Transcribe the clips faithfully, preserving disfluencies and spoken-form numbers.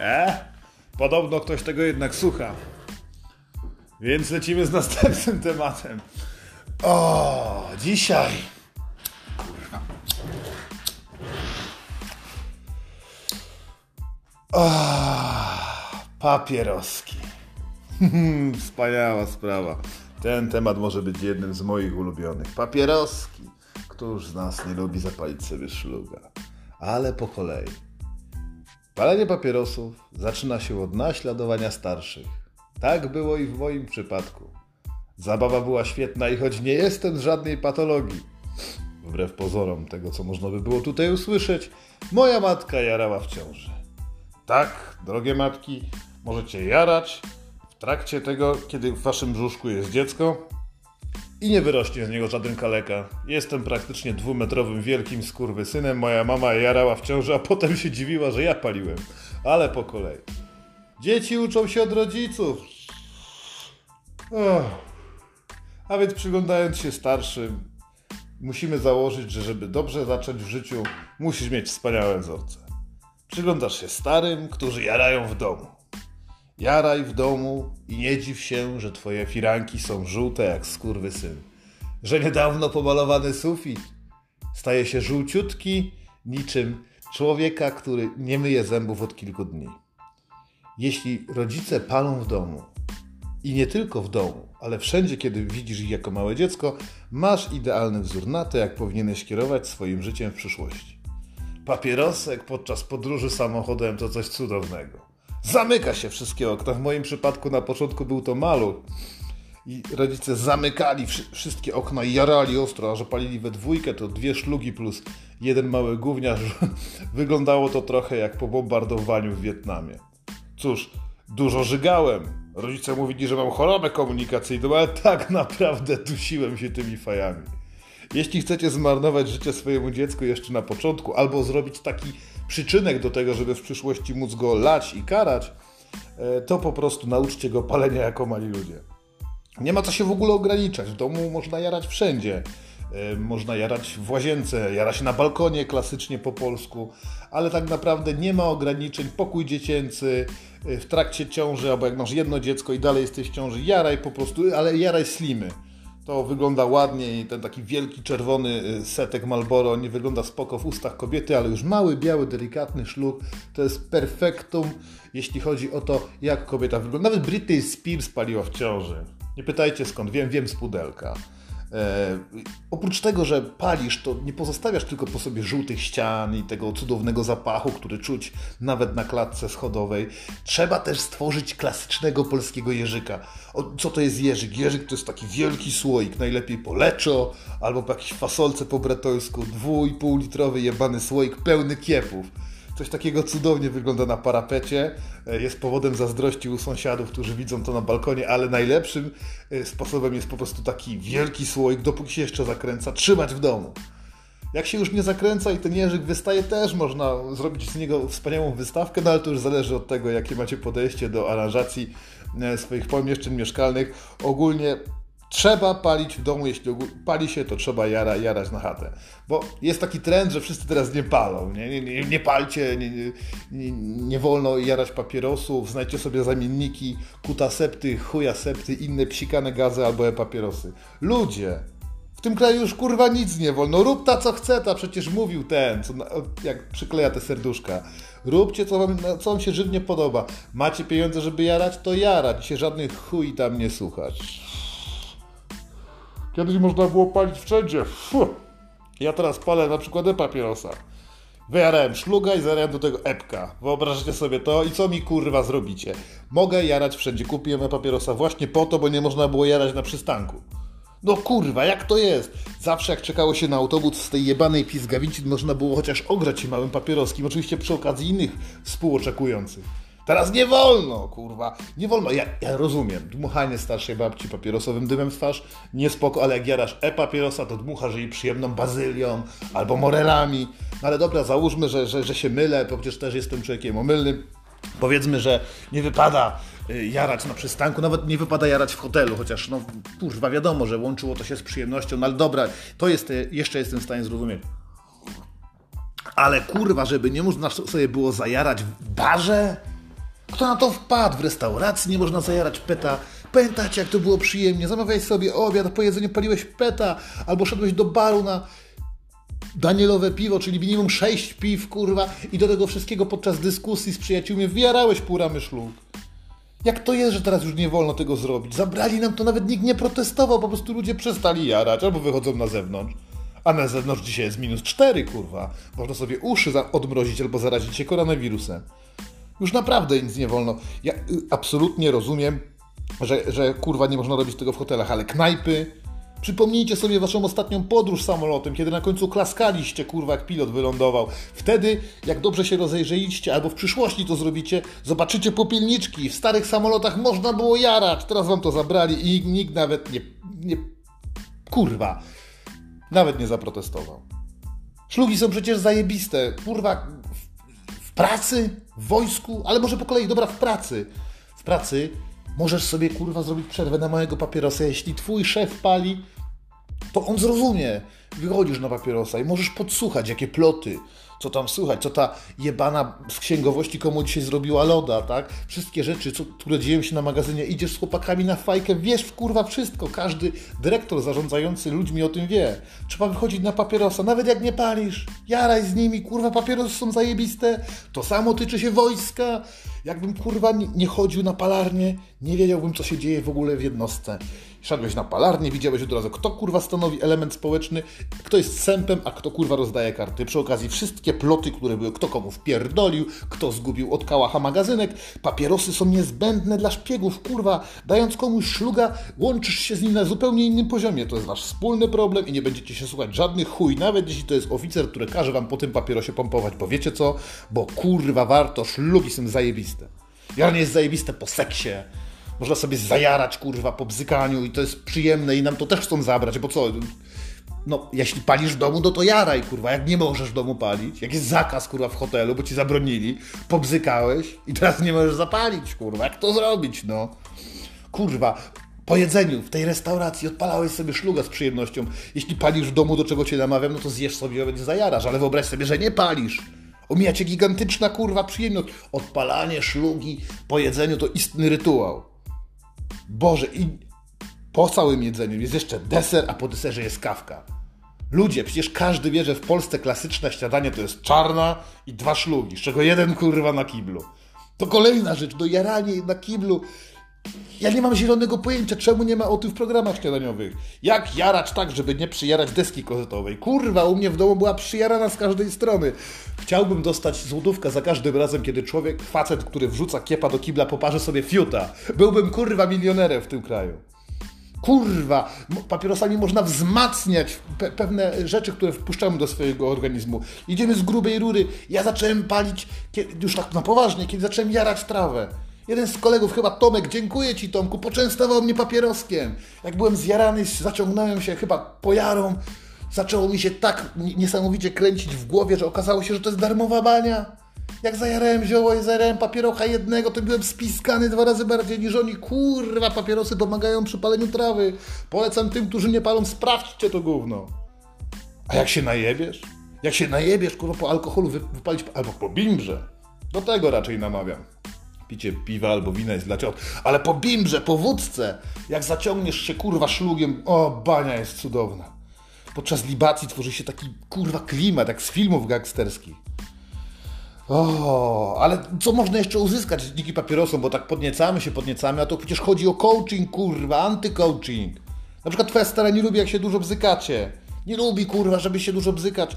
E? Podobno ktoś tego jednak słucha. Więc lecimy z następnym tematem. O, dzisiaj... Kurwa. O, papieroski. Wspaniała sprawa. Ten temat może być jednym z moich ulubionych. Papieroski. Któż z nas nie lubi zapalić sobie szluga? Ale po kolei. Palenie papierosów zaczyna się od naśladowania starszych. Tak było i w moim przypadku. Zabawa była świetna i choć nie jestem z żadnej patologii, wbrew pozorom tego, co można by było tutaj usłyszeć, moja matka jarała w ciąży. Tak, drogie matki, możecie jarać w trakcie tego, kiedy w waszym brzuszku jest dziecko i nie wyrośnie z niego żaden kaleka. Jestem praktycznie dwumetrowym wielkim skurwysynem. Moja mama jarała w ciąży, a potem się dziwiła, że ja paliłem. Ale po kolei. Dzieci uczą się od rodziców. Oh. A więc przyglądając się starszym, musimy założyć, że żeby dobrze zacząć w życiu, musisz mieć wspaniałe wzorce. Przyglądasz się starym, którzy jarają w domu. Jaraj w domu i nie dziw się, że twoje firanki są żółte jak skurwysyn. Że niedawno pomalowany sufit staje się żółciutki niczym człowieka, który nie myje zębów od kilku dni. Jeśli rodzice palą w domu i nie tylko w domu, ale wszędzie, kiedy widzisz ich jako małe dziecko, masz idealny wzór na to, jak powinieneś kierować swoim życiem w przyszłości. Papierosek podczas podróży samochodem to coś cudownego. Zamyka się wszystkie okna. W moim przypadku na początku był to maluch. I rodzice zamykali wszy- wszystkie okna i jarali ostro, a że palili we dwójkę, to dwie szlugi plus jeden mały gówniarz. Wyglądało to trochę jak po bombardowaniu w Wietnamie. Cóż, dużo żygałem. Rodzice mówili, że mam chorobę komunikacyjną, ale tak naprawdę dusiłem się tymi fajami. Jeśli chcecie zmarnować życie swojemu dziecku jeszcze na początku, albo zrobić taki przyczynek do tego, żeby w przyszłości móc go lać i karać, to po prostu nauczcie go palenia jako mali ludzie. Nie ma co się w ogóle ograniczać. W domu można jarać wszędzie. Można jarać w łazience, jara się na balkonie klasycznie po polsku, ale tak naprawdę nie ma ograniczeń. Pokój dziecięcy, w trakcie ciąży, albo jak masz jedno dziecko i dalej jesteś w ciąży, jaraj po prostu, ale jaraj slimy. To wygląda ładnie i ten taki wielki czerwony setek Marlboro nie wygląda spoko w ustach kobiety, ale już mały, biały, delikatny szlug to jest perfektum, jeśli chodzi o to, jak kobieta wygląda. Nawet Britney Spears paliła w ciąży. Nie pytajcie skąd, wiem, wiem z pudelka. E, oprócz tego, że palisz, to nie pozostawiasz tylko po sobie żółtych ścian i tego cudownego zapachu, który czuć nawet na klatce schodowej. Trzeba też stworzyć klasycznego polskiego jeżyka. O, co to jest jeżyk? Jeżyk to jest taki wielki słoik, najlepiej po leczo albo po jakiejś fasolce po bretolsku, dwa i pół litrowy jebany słoik pełny kiepów. Coś takiego cudownie wygląda na parapecie, jest powodem zazdrości u sąsiadów, którzy widzą to na balkonie, ale najlepszym sposobem jest po prostu taki wielki słoik, dopóki się jeszcze zakręca, trzymać w domu. Jak się już nie zakręca i ten jeżyk wystaje, też można zrobić z niego wspaniałą wystawkę, no ale to już zależy od tego, jakie macie podejście do aranżacji swoich pomieszczeń mieszkalnych. Ogólnie trzeba palić w domu, jeśli pali się, to trzeba jara, jarać na chatę. Bo jest taki trend, że wszyscy teraz nie palą. Nie, nie, nie palcie, nie, nie, nie wolno jarać papierosów, znajdźcie sobie zamienniki kutasepty, chujasepty, inne psikane gazy albo e-papierosy. Ludzie, w tym kraju już kurwa nic nie wolno, rób ta co chce, ta przecież mówił ten, co na, jak przykleja te serduszka. Róbcie co wam, co wam się żywnie podoba. Macie pieniądze, żeby jarać, to jarać, się żadnych chuj tam nie słuchać. Kiedyś można było palić wszędzie. Fuh. Ja teraz palę na przykład e-papierosa. Wyjarałem szluga i zajarałem do tego epka. Wyobraźcie sobie to i co mi kurwa zrobicie? Mogę jarać wszędzie. Kupiłem e-papierosa właśnie po to, bo nie można było jarać na przystanku. No kurwa, jak to jest? Zawsze jak czekało się na autobus z tej jebanej pizgawicy, można było chociaż ograć się małym papieroskiem. Oczywiście przy okazji innych współoczekujących. Teraz nie wolno, kurwa, nie wolno. Ja, ja rozumiem, dmuchanie starszej babci papierosowym dymem w twarz, niespoko, ale jak jarasz e-papierosa, to dmuchasz jej przyjemną bazylią albo morelami. No ale dobra, załóżmy, że, że, że się mylę, bo przecież też jestem człowiekiem omylnym. Powiedzmy, że nie wypada jarać na przystanku, nawet nie wypada jarać w hotelu, chociaż no kurwa wiadomo, że łączyło to się z przyjemnością, no ale dobra, to jest, jeszcze jestem w stanie zrozumieć. Ale kurwa, żeby nie można sobie było zajarać w barze? Kto na to wpadł? W restauracji nie można zajarać peta. Pamiętacie, jak to było przyjemnie? Zamawiaj sobie obiad, po jedzeniu paliłeś peta, albo szedłeś do baru na danielowe piwo, czyli minimum sześć piw, kurwa, i do tego wszystkiego podczas dyskusji z przyjaciółmi wyjarałeś pół ramy szlug. Jak to jest, że teraz już nie wolno tego zrobić? Zabrali nam to, nawet nikt nie protestował, po prostu ludzie przestali jarać, albo wychodzą na zewnątrz. A na zewnątrz dzisiaj jest minus cztery, kurwa. Można sobie uszy za- odmrozić albo zarazić się koronawirusem. Już naprawdę nic nie wolno. Ja y, absolutnie rozumiem, że, że kurwa nie można robić tego w hotelach, ale knajpy... Przypomnijcie sobie waszą ostatnią podróż samolotem, kiedy na końcu klaskaliście, kurwa, jak pilot wylądował. Wtedy, jak dobrze się rozejrzyjcie, albo w przyszłości to zrobicie, zobaczycie popielniczki. W starych samolotach można było jarać. Teraz wam to zabrali i nikt nawet nie... nie kurwa. Nawet nie zaprotestował. Szlugi są przecież zajebiste. Kurwa, w, w pracy, w wojsku, ale może po kolei. Dobra, w pracy. W pracy... Możesz sobie, kurwa, zrobić przerwę na małego papierosa. Jeśli twój szef pali, to on zrozumie. Wychodzisz na papierosa i możesz podsłuchać, jakie ploty, co tam słychać, co ta jebana z księgowości komu dzisiaj zrobiła loda, tak? Wszystkie rzeczy, co, które dzieją się na magazynie. Idziesz z chłopakami na fajkę, wiesz, w kurwa, wszystko. Każdy dyrektor zarządzający ludźmi o tym wie. Trzeba wychodzić na papierosa, nawet jak nie palisz. Jaraj z nimi, kurwa, papierosy są zajebiste. To samo tyczy się wojska. Jakbym, kurwa, nie chodził na palarnię, nie wiedziałbym, co się dzieje w ogóle w jednostce. Szedłeś na palarnię, widziałeś od razu, kto, kurwa, stanowi element społeczny, kto jest sępem, a kto, kurwa, rozdaje karty. Przy okazji wszystkie ploty, które były, kto komu wpierdolił, kto zgubił od kałacha magazynek. Papierosy są niezbędne dla szpiegów, kurwa. Dając komuś szluga, łączysz się z nim na zupełnie innym poziomie. To jest wasz wspólny problem i nie będziecie się słuchać żadnych chuj, nawet jeśli to jest oficer, który każe wam po tym papierosie pompować. Bo wiecie co? Bo, kurwa, warto, szlugi są zajebiste. Jaranie jest zajebiste po seksie. Można sobie zajarać, kurwa, po bzykaniu i to jest przyjemne i nam to też chcą zabrać, bo co? No, jeśli palisz w domu, no to jaraj, kurwa, jak nie możesz w domu palić, jak jest zakaz, kurwa, w hotelu, bo ci zabronili, pobzykałeś i teraz nie możesz zapalić, kurwa, jak to zrobić, no? Kurwa, po jedzeniu w tej restauracji odpalałeś sobie szluga z przyjemnością, jeśli palisz w domu, do czego cię namawiam, no to zjesz sobie, będzie zajarasz, ale wyobraź sobie, że nie palisz. Omija cię gigantyczna, kurwa, przyjemność. Odpalanie szlugi po jedzeniu to istny rytuał. Boże, i po całym jedzeniu jest jeszcze deser, a po deserze jest kawka. Ludzie, przecież każdy wie, że w Polsce klasyczne śniadanie to jest czarna i dwa szlugi, z czego jeden, kurwa, na kiblu. To kolejna rzecz, do jaranie na kiblu. Ja nie mam zielonego pojęcia, czemu nie ma o tym w programach śniadaniowych. Jak jarać tak, żeby nie przyjarać deski klozetowej? Kurwa, u mnie w domu była przyjarana z każdej strony. Chciałbym dostać złotówkę za każdym razem, kiedy człowiek, facet, który wrzuca kiepa do kibla, poparzy sobie fiuta. Byłbym, kurwa, milionerem w tym kraju. Kurwa, papierosami można wzmacniać pe- pewne rzeczy, które wpuszczamy do swojego organizmu. Idziemy z grubej rury. Ja zacząłem palić, kiedy, już tak na poważnie, kiedy zacząłem jarać trawę. Jeden z kolegów, chyba Tomek, dziękuję ci, Tomku, poczęstował mnie papieroskiem. Jak byłem zjarany, zaciągnąłem się chyba pojarą, zaczęło mi się tak niesamowicie kręcić w głowie, że okazało się, że to jest darmowa bania. Jak zajarałem zioło i zajarałem papierocha jednego, to byłem spiskany dwa razy bardziej niż oni. Kurwa, papierosy pomagają przy paleniu trawy. Polecam tym, którzy nie palą, sprawdźcie to gówno. A jak się najebiesz? Jak się najebiesz, kurwa, po alkoholu wypalić, albo po bimbrze. Do tego raczej namawiam. Picie piwa albo wina jest dla ciot. Ale po bimbrze, po wódce, jak zaciągniesz się, kurwa, szlugiem, o, bania jest cudowna. Podczas libacji tworzy się taki, kurwa, klimat, jak z filmów gangsterskich. O, ale co można jeszcze uzyskać dzięki papierosom, bo tak podniecamy się, podniecamy, a to przecież chodzi o coaching, kurwa, antycoaching. Na przykład twoja stara nie lubi, jak się dużo bzykacie. Nie lubi, kurwa, żeby się dużo bzykać.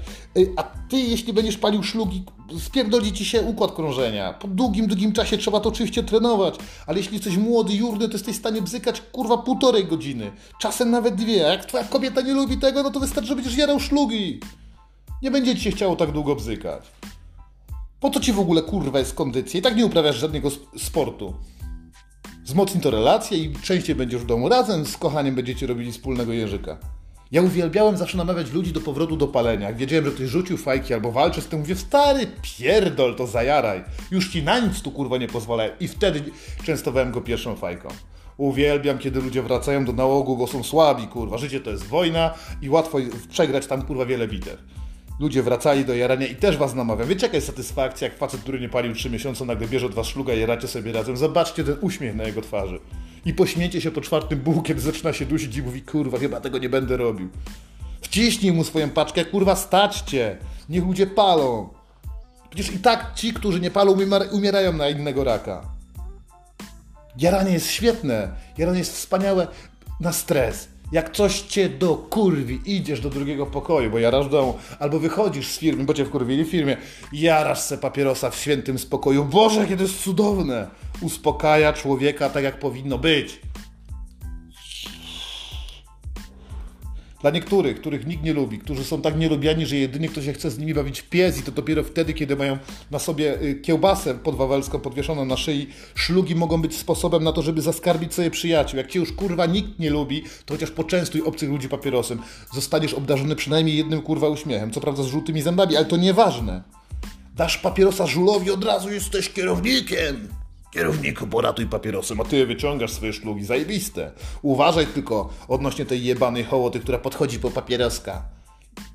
A ty, jeśli będziesz palił szlugi, spierdoli ci się układ krążenia. Po długim, długim czasie trzeba to oczywiście trenować. Ale jeśli jesteś młody, jurny, to jesteś w stanie bzykać, kurwa, półtorej godziny. Czasem nawet dwie. A jak twoja kobieta nie lubi tego, no to wystarczy, że będziesz jarał szlugi. Nie będzie ci się chciało tak długo bzykać. Po co ci w ogóle, kurwa, jest kondycja? I tak nie uprawiasz żadnego sportu. Wzmocnij to relacje i częściej będziesz w domu. Razem z kochaniem będziecie robili wspólnego jeżyka. Ja uwielbiałem zawsze namawiać ludzi do powrotu do palenia. Jak wiedziałem, że ktoś rzucił fajki albo walczy z tym, mówię, stary, pierdol, to zajaraj. Już ci na nic tu, kurwa, nie pozwalają. I wtedy częstowałem go pierwszą fajką. Uwielbiam, kiedy ludzie wracają do nałogu, bo są słabi, kurwa. Życie to jest wojna i łatwo przegrać tam, kurwa, wiele bitew. ludzie wracali do jarania i też was namawiam. Wiecie, jaka jest satysfakcja, jak facet, który nie palił trzy miesiące, nagle bierze od was szluga i jaracie sobie razem. Zobaczcie ten uśmiech na jego twarzy. I pośmiecie się po czwartym bułku, kiedy zaczyna się dusić i mówi, kurwa, chyba tego nie będę robił. Wciśnij mu swoją paczkę, kurwa, staćcie. Niech ludzie palą. Przecież i tak ci, którzy nie palą, umierają na innego raka. Jaranie jest świetne. Jaranie jest wspaniałe na stres. Jak coś cię do kurwi, idziesz do drugiego pokoju, bo jarasz w domu, albo wychodzisz z firmy, bo cię wkurwili w firmie, jarasz se papierosa w świętym spokoju. Boże, jakie to jest cudowne! Uspokaja człowieka tak, jak powinno być. Dla niektórych, których nikt nie lubi, którzy są tak nielubiani, że jedynie ktoś się chce z nimi bawić pies i to dopiero wtedy, kiedy mają na sobie kiełbasę podwawelską podwieszoną na szyi, szlugi mogą być sposobem na to, żeby zaskarbić sobie przyjaciół. Jak cię już kurwa nikt nie lubi, to chociaż poczęstuj obcych ludzi papierosem. Zostaniesz obdarzony przynajmniej jednym kurwa uśmiechem, co prawda z żółtymi zębami, ale to nieważne. Dasz papierosa żulowi, od razu jesteś kierownikiem. Kierowniku, poratuj papierosem, a ty wyciągasz swoje szlugi, zajebiste. Uważaj tylko odnośnie tej jebanej hołoty, która podchodzi po papieroska.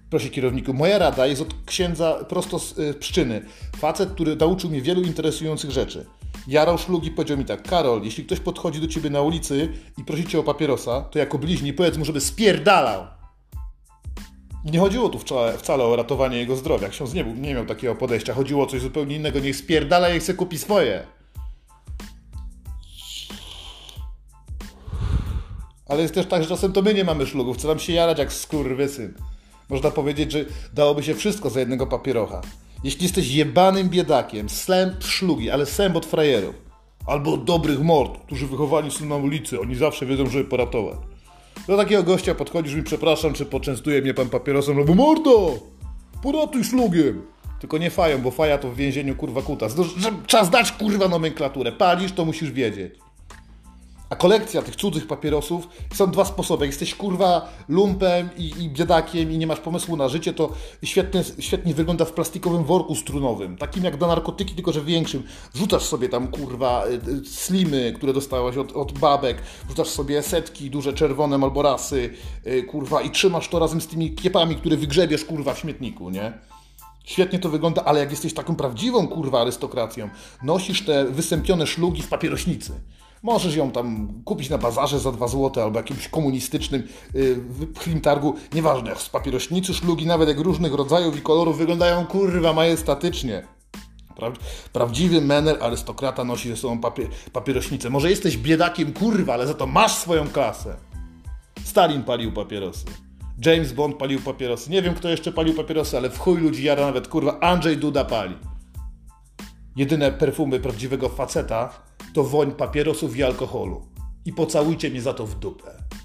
Proszę kierowniku, moja rada jest od księdza prosto z y, Pszczyny. Facet, który nauczył mnie wielu interesujących rzeczy. Jarał szlugi, powiedział mi tak, Karol, jeśli ktoś podchodzi do ciebie na ulicy i prosi cię o papierosa, to jako bliźni powiedz mu, żeby spierdalał. Nie chodziło tu wcale, wcale o ratowanie jego zdrowia, ksiądz nie, był, nie miał takiego podejścia, chodziło o coś zupełnie innego, niech spierdala, niech se kupi swoje. Ale jest też tak, że czasem to my nie mamy szlugów, co nam się jarać jak skurwysyn. Można powiedzieć, że dałoby się wszystko za jednego papierocha. Jeśli jesteś jebanym biedakiem, sęp szlugi, ale sęp od frajerów. Albo od dobrych mord, którzy wychowani są na ulicy, oni zawsze wiedzą, żeby poratować. Do takiego gościa podchodzisz i przepraszam, czy poczęstuje mnie pan papierosem, albo mordo, poratuj szlugiem. Tylko nie fają, bo faja to w więzieniu kurwa kuta. Czas dać kurwa nomenklaturę, palisz to musisz wiedzieć. A kolekcja tych cudzych papierosów, są dwa sposoby. Jak jesteś kurwa lumpem i, i biedakiem i nie masz pomysłu na życie, to świetnie, świetnie wygląda w plastikowym worku strunowym. Takim jak do narkotyki, tylko że większym. Wrzucasz sobie tam kurwa slimy, które dostałaś od, od babek, wrzucasz sobie setki duże czerwone malborasy, kurwa, i trzymasz to razem z tymi kiepami, które wygrzebiesz kurwa w śmietniku, nie? Świetnie to wygląda, ale jak jesteś taką prawdziwą kurwa arystokracją, nosisz te wysępione szlugi w papierośnicy. Możesz ją tam kupić na bazarze za dwa złote albo jakimś komunistycznym yy, targu, nieważne, z papierośnicy szlugi, nawet jak różnych rodzajów i kolorów, wyglądają kurwa majestatycznie. Prawdziwy mener arystokrata nosi ze sobą papie- papierośnicę. Może jesteś biedakiem kurwa, ale za to masz swoją klasę. Stalin palił papierosy. James Bond palił papierosy. Nie wiem, kto jeszcze palił papierosy, ale w chuj ludzi jara, nawet kurwa Andrzej Duda pali. Jedyne perfumy prawdziwego faceta to woń papierosów i alkoholu. I pocałujcie mnie za to w dupę.